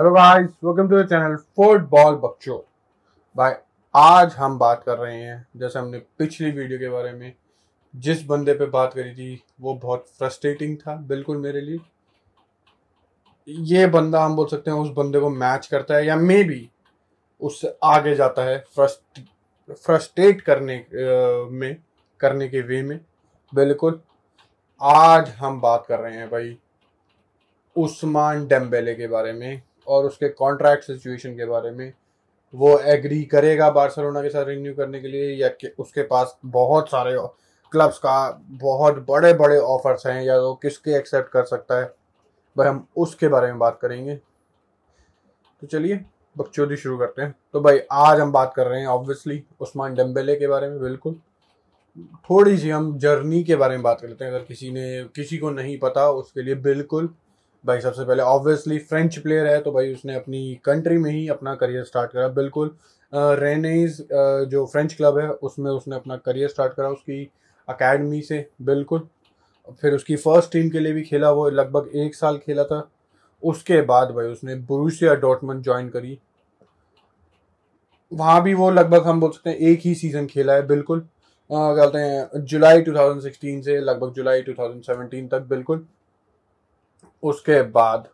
Hello guys, welcome to the channel football बकचोद। भाई आज हम बात कर रहे हैं, जैसे हमने पिछली वीडियो के बारे में जिस बंदे पे बात करी थी वो बहुत फ्रस्ट्रेटिंग था बिल्कुल मेरे लिए। ये बंदा हम बोल सकते हैं उस बंदे को मैच करता है या मे बी उससे आगे जाता है फ्रस्ट्रेट करने के वे में। बिल्कुल आज हम बात कर रहे हैं भाई उस्मान डेम्बेले के बारे में और उसके कॉन्ट्रैक्ट सिचुएशन के बारे में। वो एग्री करेगा बार्सिलोना के साथ रिन्यू करने के लिए या कि उसके पास बहुत सारे क्लब्स का बहुत बड़े बड़े ऑफर्स हैं या वो किसके एक्सेप्ट कर सकता है, भाई हम उसके बारे में बात करेंगे। तो चलिए बकचोदी शुरू करते हैं। तो भाई आज हम बात कर रहे हैं ऑब्वियसली उस्मान डेम्बेले के बारे में। बिल्कुल थोड़ी सी हम जर्नी के बारे में बात कर लेते हैं, अगर किसी को नहीं पता उसके लिए। बिल्कुल भाई सबसे पहले ऑब्वियसली फ्रेंच प्लेयर है तो भाई उसने अपनी कंट्री में ही अपना करियर स्टार्ट करा। बिल्कुल रेनेज जो फ्रेंच क्लब है उसमें उसने अपना करियर स्टार्ट करा उसकी एकेडमी से। बिल्कुल फिर उसकी फर्स्ट टीम के लिए भी खेला, वो लगभग एक साल खेला था। उसके बाद भाई उसने बोरुसिया डॉर्टमंड ज्वाइन करी, वहाँ भी वो लगभग हम बोल सकते हैं एक ही सीज़न खेला है। बिल्कुल कहते हैं जुलाई 2016 से लगभग जुलाई 2017 तक। बिल्कुल उसके बाद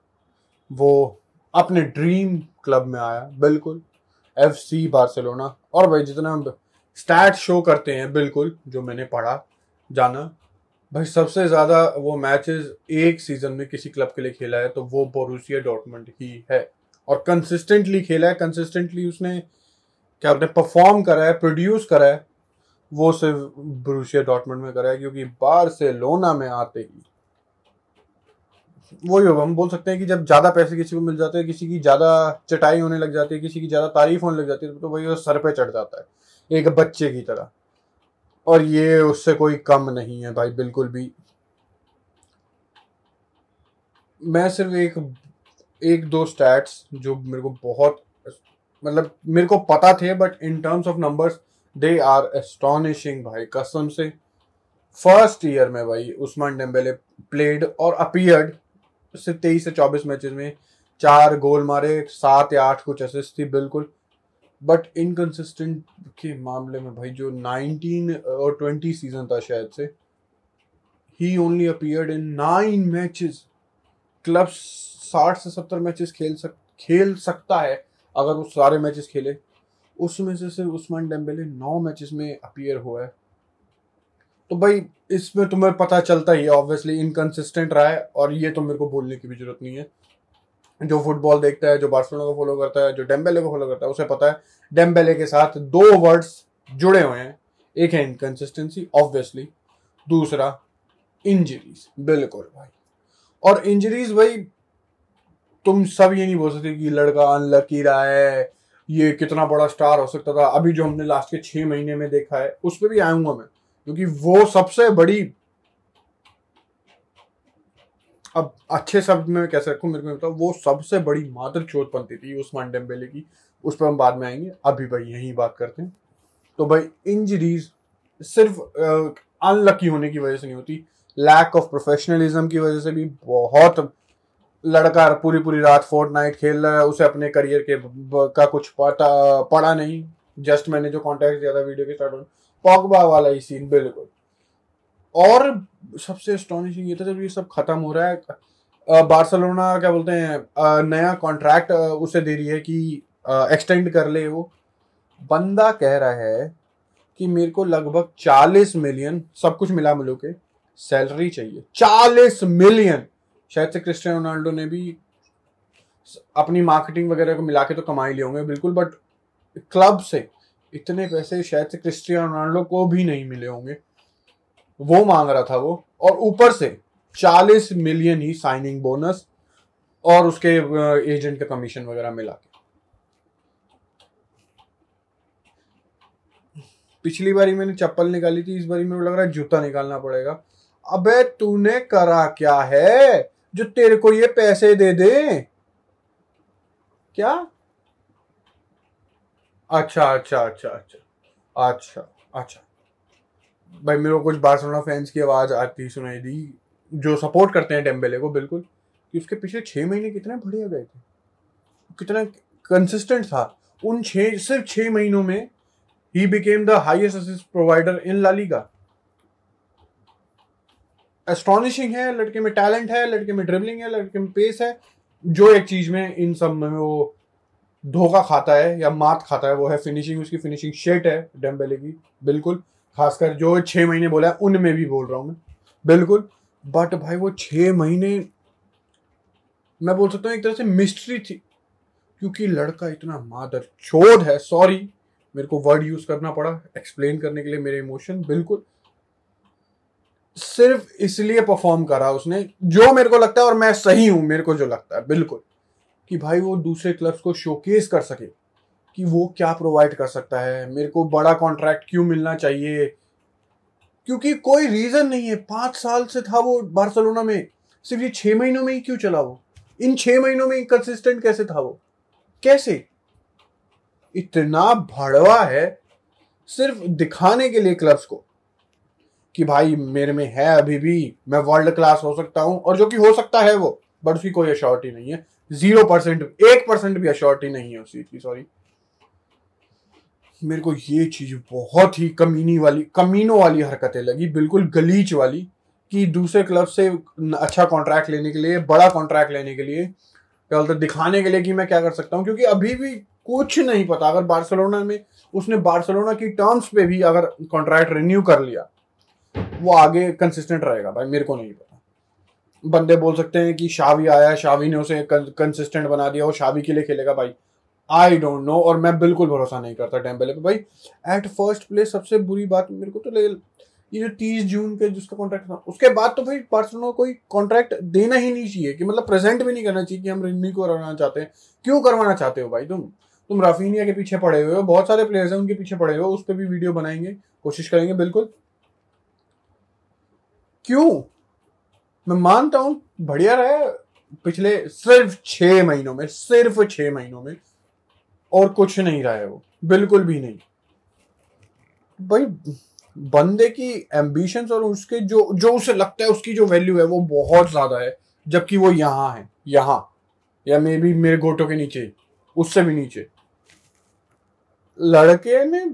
वो अपने ड्रीम क्लब में आया, बिल्कुल एफसी बार्सिलोना। और भाई जितना हम स्टैट शो करते हैं, बिल्कुल जो मैंने पढ़ा जाना, भाई सबसे ज़्यादा वो मैचेस एक सीज़न में किसी क्लब के लिए खेला है तो वो बोरुसिया डॉर्टमंड ही है। और कंसिस्टेंटली खेला है, कंसिस्टेंटली उसने क्या बोलते हैं परफॉर्म करा है, प्रोड्यूस करा है, वो सिर्फ बोरुसिया डॉर्टमंड में करा है। क्योंकि बार्सिलोना में आते ही वही होगा, हम बोल सकते हैं कि जब ज़्यादा पैसे किसी को मिल जाते हैं, किसी की ज़्यादा चटाई होने लग जाती है, किसी की ज़्यादा तारीफ होने लग जाती है, तो वही वो सर पे चढ़ जाता है एक बच्चे की तरह। और ये उससे कोई कम नहीं है भाई, बिल्कुल भी। मैं सिर्फ एक दो स्टैट्स जो मेरे को बहुत मतलब मेरे को पता थे, but in terms of numbers they are astonishing भाई कसम से। फर्स्ट ईयर में भाई उस्मान डेम्बेले प्लेड और अपीयर्ड सिर्फ 23 से 24 मैचेस में, 4 गोल मारे, 7 या 8 कुछ असिस्ट थी। बिल्कुल बट इनकंसिस्टेंट के मामले में भाई जो 19 और 20 सीजन था शायद से, he only appeared in 9 matches. Club 60 से 70 मैचेस खेल सकता है अगर वो सारे मैचेस खेले, उसमें से सिर्फ उस्मान डेम्बेले 9 मैचेस में अपीयर हुआ है। तो भाई इसमें तुम्हें पता चलता ही ऑब्वियसली इनकंसिस्टेंट रहा है, और ये तो मेरे को बोलने की भी जरूरत नहीं है। जो फुटबॉल देखता है, जो बार्सिलोना को फॉलो करता है, जो डेम्बेले को फॉलो करता है, उसे पता है डेम्बेले के साथ 2 वर्ड्स जुड़े हुए हैं। एक है इनकंसिस्टेंसी ऑब्वियसली, दूसरा इंजरीज। बिल्कुल भाई, और इंजरीज भाई तुम सब ये नहीं बोल सकते कि लड़का अनलकी रहा है, ये कितना बड़ा स्टार हो सकता था। अभी जो हमने लास्ट के 6 महीने में देखा है उस पर भी आऊंगा मैं, क्योंकि वो सबसे बड़ी, अब अच्छे शब्द में कैसे रखूं मेरे को बताओ, वो सबसे बड़ी मातृचोदपंती थी उस्मान डेम्बेले की। उस पर हम बाद में आएंगे, अभी भाई यही बात करते हैं। तो भाई इंजरीज सिर्फ अनलकी होने की वजह से नहीं होती, लैक ऑफ प्रोफेशनलिज्म की वजह से भी। बहुत लड़का पूरी रात फोर्टनाइट खेल रहा है, उसे अपने करियर का कुछ पड़ा नहीं। जस्ट मैंने जो कॉन्टेक्ट दिया था वीडियो के स्टार्ट में, पॉगबा वाला ही सीन। बिल्कुल, और सबसे एस्टोनिशिंग ये था जब ये सब खत्म हो रहा है, बार्सिलोना क्या बोलते हैं नया कॉन्ट्रैक्ट उसे दे रही है कि एक्सटेंड कर ले। वो बंदा कह रहा है कि मेरे को लगभग 40 मिलियन सब कुछ मिला मिलो के सैलरी चाहिए, 40 मिलियन। शायद से क्रिस्टियानो रोनाल्डो ने भी अपनी मार्केटिंग वगैरह को मिला के तो कमा ही लिए होंगे। बिल्कुल, बट क्लब से इतने पैसे शायद से क्रिस्टियानो रोनाल्डो को भी नहीं मिले होंगे, वो मांग रहा था वो। और ऊपर से 40 मिलियन ही साइनिंग बोनस और उसके एजेंट का कमीशन वगैरह मिला के। पिछली बारी मैंने चप्पल निकाली थी, इस बारी मेरे को लग रहा है जूता निकालना पड़ेगा। अबे तूने करा क्या है जो तेरे को ये पैसे दे दे? क्या अच्छा। भाई मेरे को कुछ बार्सिलोना फैंस की आवाज़ आती सुनाई दी जो सपोर्ट करते हैं डेम्बेले को, बिल्कुल, कि उसके पिछले 6 महीने कितने बढ़िया गए थे। कितना कंसिस्टेंट था, उन सिर्फ छः महीनों में ही became the highest assist provider in La Liga. Astonishing है, लड़के में टैलेंट है, लड़के में ड्रिबलिंग है, लड़के में पेस है। जो एक चीज में इन सब में वो धोखा खाता है या मात खाता है वो है फिनिशिंग। उसकी फिनिशिंग शेट है डेम्बेले की, बिल्कुल, खासकर जो 6 महीने बोला है उनमें भी बोल रहा हूँ मैं, बिल्कुल। बट भाई वो 6 महीने मैं बोल सकता हूँ एक तरह से मिस्ट्री थी, क्योंकि लड़का इतना मादर चोद है। सॉरी मेरे को वर्ड यूज करना पड़ा एक्सप्लेन करने के लिए मेरे इमोशन, बिल्कुल। सिर्फ इसलिए परफॉर्म करा उसने, जो मेरे को लगता है, और मैं सही हूं, मेरे को जो लगता है बिल्कुल, कि भाई वो दूसरे क्लब्स को शोकेस कर सके कि वो क्या प्रोवाइड कर सकता है, मेरे को बड़ा कॉन्ट्रैक्ट क्यों मिलना चाहिए, क्योंकि कोई रीजन नहीं है। 5 साल से था वो बार्सिलोना में, सिर्फ ये 6 महीनों में ही क्यों चला? वो इन 6 महीनों में कंसिस्टेंट कैसे था? वो कैसे इतना भड़वा है सिर्फ दिखाने के लिए क्लब्स को कि भाई मेरे में है अभी भी, मैं वर्ल्ड क्लास हो सकता हूं, और जो कि हो सकता है वो, बट उसकी कोई अश्योरिटी नहीं है। 0%, 1% भी अश्योरिटी नहीं है उस चीज की। सॉरी, मेरे को ये चीज बहुत ही कमीनों वाली हरकतें लगी, बिल्कुल गलीच वाली, कि दूसरे क्लब से अच्छा कॉन्ट्रैक्ट लेने के लिए, बड़ा कॉन्ट्रैक्ट लेने के लिए, तो दिखाने के लिए कि मैं क्या कर सकता हूं, क्योंकि अभी भी कुछ नहीं पता। अगर बार्सिलोना में उसने बार्सिलोना की टर्म्स पे भी अगर कॉन्ट्रैक्ट रिन्यू कर लिया, वो आगे कंसिस्टेंट रहेगा भाई, मेरे को नहीं पता। बंदे बोल सकते हैं कि शावी आया, शावी ने उसे कंसिस्टेंट बना दिया, वो शावी के लिए खेलेगा। भाई आई डोंट नो, और मैं बिल्कुल भरोसा नहीं करता डेम्बेले पे। भाई एट फर्स्ट प्लेस सबसे बुरी बात मेरे को तो ये जो 30 जून के जिसका कॉन्ट्रैक्ट था, उसके बाद तो भाई बार्सिलोना को कोई कॉन्ट्रैक्ट देना ही नहीं चाहिए, कि मतलब प्रेजेंट भी नहीं करना चाहिए कि हम रिन्यू करवाना चाहते हैं। क्यों करवाना चाहते हो भाई? तुम राफिनिया के पीछे पड़े हुए हो, बहुत सारे प्लेयर्स हैं उनके पीछे पड़े हुए, उस पर भी वीडियो बनाएंगे, कोशिश करेंगे, बिल्कुल। क्यों? मैं मानता हूं बढ़िया रहा पिछले सिर्फ 6 महीनों में, और कुछ नहीं रहा है वो, बिल्कुल भी नहीं। भाई बंदे की एम्बिशंस और उसके जो उसे लगता है उसकी जो वैल्यू है वो बहुत ज्यादा है, जबकि वो यहाँ है, यहाँ या मे बी मेरे घोटों के नीचे, उससे भी नीचे। लड़के ने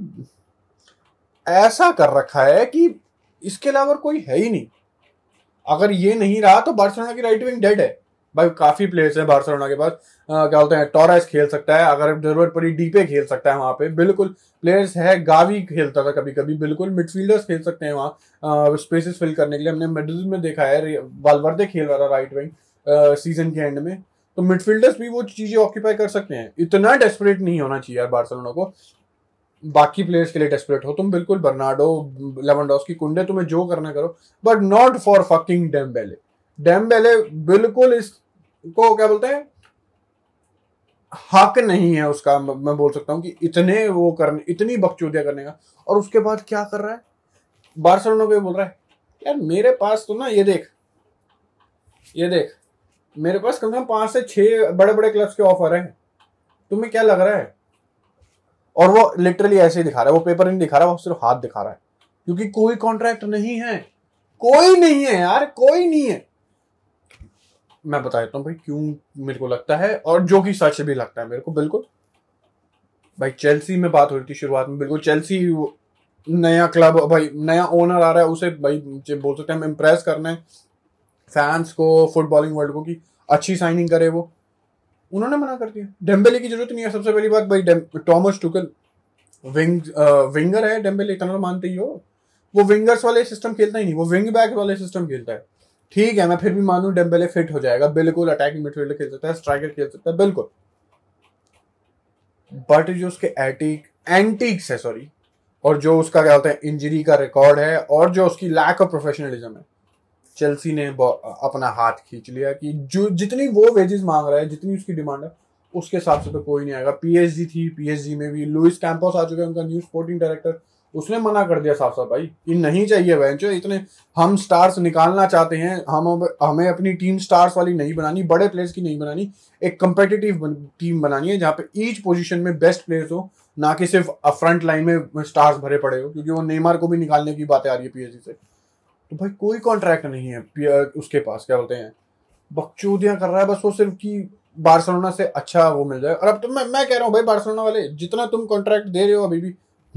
ऐसा कर रखा है कि इसके अलावा कोई है ही नहीं। अगर ये नहीं रहा तो बार्सिलोना की राइट विंग डेड है भाई। काफी प्लेयर्स हैं बार्सिलोना के पास, क्या बोलते हैं, टॉरेस खेल सकता है, अगर जरूरत पड़ी डीपे खेल सकता है वहां पे, बिल्कुल। प्लेयर्स है, गावी खेलता था कभी कभी, बिल्कुल। मिडफील्डर्स खेल सकते हैं वहाँ स्पेसेस फिल करने के लिए। हमने मिडल में देखा है वालवर्दे खेल रहा था राइट विंग सीजन के एंड में, तो मिडफील्डर्स भी वो चीजें ऑक्यूपाई कर सकते हैं। इतना डेस्परेट नहीं होना चाहिए यार बार्सिलोना को। बाकी प्लेयर्स के लिए डेस्परेट हो तुम, बिल्कुल। बर्नाडो, लेवांडोस्की, कुंडे, तुम्हें जो करना करो, but not for fucking Dembele. Dembele बिल्कुल इसको क्या बोलते हैं, हक नहीं है उसका, मैं बोल सकता हूं कि इतने वो करने, इतनी बकचोदिया करने का। और उसके बाद क्या कर रहा है बार्सिलोना पे, बोल रहा है यार मेरे पास तो ना ये देख मेरे पास कम से कम 5 से 6 बड़े बड़े क्लब्स के ऑफर हैं, तुम्हें क्या लग रहा है? और वो लिटरली ऐसे ही दिखा रहा है, वो पेपर नहीं दिखा रहा, वो सिर्फ हाथ दिखा रहा है, क्योंकि कोई कॉन्ट्रैक्ट नहीं है, कोई नहीं है यार, कोई नहीं है। मैं बता देता हूँ भाई क्यों मेरे को लगता है, और जो कि सच भी लगता है मेरे को, बिल्कुल। भाई चेल्सी में बात हो रही थी शुरुआत में, बिल्कुल। चेल्सी नया क्लब, भाई नया ओनर आ रहा है, उसे भाई बोल सकते हैं हम इम्प्रेस करना है फैंस को, फुटबॉलिंग वर्ल्ड को, कि अच्छी साइनिंग करे वो। उन्होंने मना कर दिया, डेम्बेले की जरूरत नहीं है। सबसे पहली बात भाई, टॉमस टुकल विंगर है, डेम्बेले इतना तो मानते ही हो, वो विंगर्स वाले सिस्टम खेलता ही नहीं, वो विंग बैक वाले सिस्टम खेलता है। ठीक है, मैं फिर भी मानूं डेम्बेले फिट हो जाएगा, बिल्कुल, अटैकिंग मिडफील्डर खेल सकता है, स्ट्राइकर खेल सकता है, बिल्कुल। बट जो उसके एंटीक्स है, सॉरी, और जो उसका क्या होता है इंजरी का रिकॉर्ड है, और जो उसकी लैक ऑफ प्रोफेशनलिज्म है, चेल्सी ने अपना हाथ खींच लिया कि जो जितनी वो वेजेस मांग रहा है, जितनी उसकी डिमांड है, उसके हिसाब से तो कोई नहीं आएगा। पीएसजी थी, पीएसजी में भी लुइस कैंपोस आ चुके हैं, उनका न्यू स्पोर्टिंग डायरेक्टर, उसने मना कर दिया साफ साफ, भाई ये नहीं चाहिए वेंचर, इतने हम स्टार्स निकालना चाहते हैं, हमें अपनी टीम स्टार्स वाली नहीं बनानी, बड़े प्लेयर्स की नहीं बनानी, एक कम्पिटिटिव टीम बनानी है जहाँ पे ईच पोजिशन में बेस्ट प्लेयर्स हो, ना कि सिर्फ फ्रंट लाइन में स्टार्स भरे पड़े हो, क्योंकि वो नेमार को भी निकालने की बातें आ रही है पीएसजी से। तो भाई कोई कॉन्ट्रैक्ट नहीं है उसके पास, क्या बोलते हैं, बकचोदियां कर रहा है बस वो, सिर्फ कि बार्सिलोना से अच्छा वो मिल जाए। और अब तो मैं कह रहा हूँ भाई बार्सिलोना वाले जितना तुम कॉन्ट्रैक्ट दे रहे हो अभी भी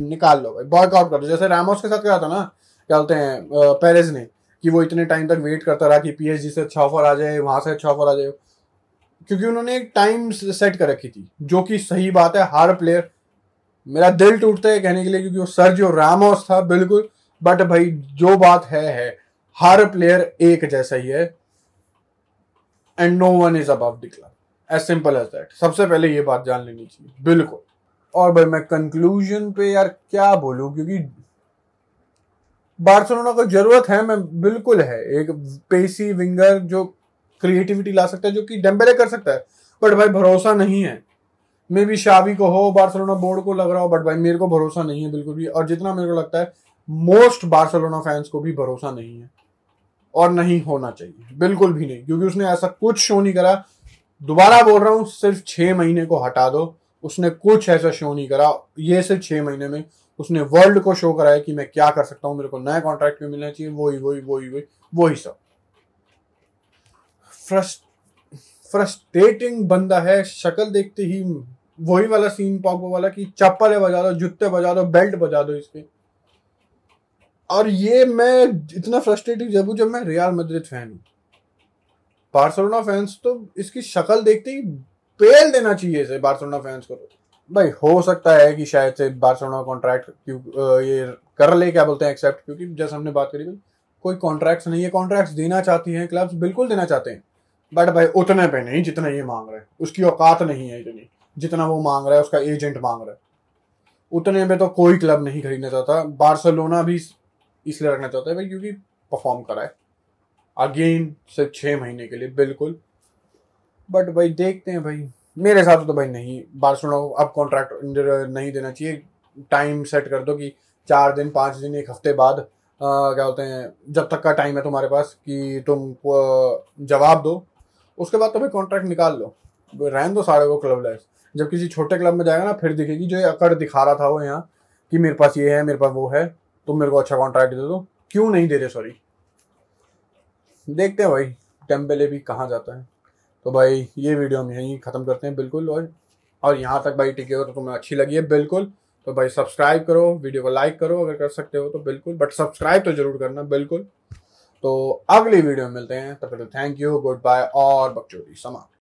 निकाल लो भाई, बॉयकआउट कर दो। जैसे रामोस के साथ कहा था ना, क्या बोलते हैं, पेरेज ने, कि वो इतने टाइम तक वेट करता रहा कि पीएसजी से अच्छा ऑफर आ जाए, वहां से अच्छा ऑफर आ जाए, क्योंकि उन्होंने एक टाइम सेट कर रखी थी, जो कि सही बात है। हर प्लेयर, मेरा दिल टूटता है कहने के लिए, क्योंकि वो सर्जियो रामोस था बिल्कुल, बट भाई जो बात है हर प्लेयर एक जैसा ही है, and no one is above the club, as simple as that. सबसे पहले ये बात जान लेनी चाहिए बिल्कुल। और भाई मैं कंक्लूजन पे यार क्या बोलूं, क्योंकि बार्सिलोना को जरूरत है, मैं बिल्कुल है, एक पेसी विंगर जो क्रिएटिविटी ला सकता है, जो कि डेम्बेले कर सकता है, बट भाई भरोसा नहीं है। मे बी शावी को हो, बार्सिलोना बोर्ड को लग रहा हो, बट भाई मेरे को भरोसा नहीं है बिल्कुल भी। और जितना मेरे को लगता है मोस्ट बार्सिलोना फैंस को भी भरोसा नहीं है, और नहीं होना चाहिए बिल्कुल भी नहीं, क्योंकि उसने ऐसा कुछ शो नहीं करा। दोबारा बोल रहा हूँ, सिर्फ 6 महीने को हटा दो, उसने कुछ ऐसा शो नहीं करा। ये सिर्फ 6 महीने में उसने वर्ल्ड को शो कराया कि मैं क्या कर सकता हूँ, मेरे को नया कॉन्ट्रैक्ट में मिलना चाहिए, वही वही वही वही वही सब। फ्रस्ट्रेटिंग बंदा है, शक्ल देखते ही वही वाला सीन पॉगबा वाला कि चप्पलें बजा दो, जूते बजा दो, बेल्ट बजा दो इसके। और ये मैं इतना फ्रस्ट्रेटेड जब हूँ जब मैं रियल मैड्रिड फैन हूँ। बार्सिलोना फैंस तो इसकी शक्ल देखते ही पेल देना चाहिए इसे, बार्सिलोना फैंस को। भाई हो सकता है कि शायद से बार्सिलोना कॉन्ट्रैक्ट ये कर ले, क्या बोलते हैं, एक्सेप्ट, क्योंकि जैसे हमने बात करी कोई कॉन्ट्रैक्ट्स नहीं है। कॉन्ट्रैक्ट्स देना चाहती हैं क्लब्स, बिल्कुल देना चाहते हैं, बट भाई उतने पे नहीं जितना ये मांग रहे हैं। उसकी औकात नहीं है इतनी, जितना वो मांग रहा है, उसका एजेंट मांग रहा है, उतने में तो कोई क्लब नहीं खरीदना चाहता। बार्सिलोना भी इसलिए रखना चाहता है भाई क्योंकि परफॉर्म कराए अगेन, सिर्फ 6 महीने के लिए बिल्कुल। बट भाई देखते हैं भाई, मेरे हिसाब से तो भाई नहीं, बार्सिलोना को अब कॉन्ट्रैक्ट नहीं देना चाहिए। टाइम सेट कर दो कि 4 दिन, 5 दिन, 1 हफ्ते बाद क्या बोलते हैं, जब तक का टाइम है तुम्हारे पास कि तुम जवाब दो, उसके बाद तो भाई कॉन्ट्रैक्ट निकाल लो। रहने दो सारे को क्लब लाइफ, जब किसी छोटे क्लब में जाएगा ना फिर दिखेगी जो अकड़ दिखा रहा था वो यहाँ कि मेरे पास ये है, मेरे पास वो है, तुम मेरे को अच्छा कॉन्ट्रैक्ट दे दो, क्यों नहीं दे रहे। सॉरी, देखते हैं भाई डेम्बेले भी कहाँ जाता है। तो भाई ये वीडियो हम यहीं ख़त्म करते हैं बिल्कुल। और यहाँ तक भाई टिके हो तो तुम्हें अच्छी लगी है बिल्कुल, तो भाई सब्सक्राइब करो, वीडियो को लाइक करो अगर कर सकते हो तो बिल्कुल, बट सब्सक्राइब तो जरूर करना बिल्कुल। तो अगली वीडियो में मिलते हैं, तब तक थैंक यू, गुड बाय और बकचोदी समाप्त।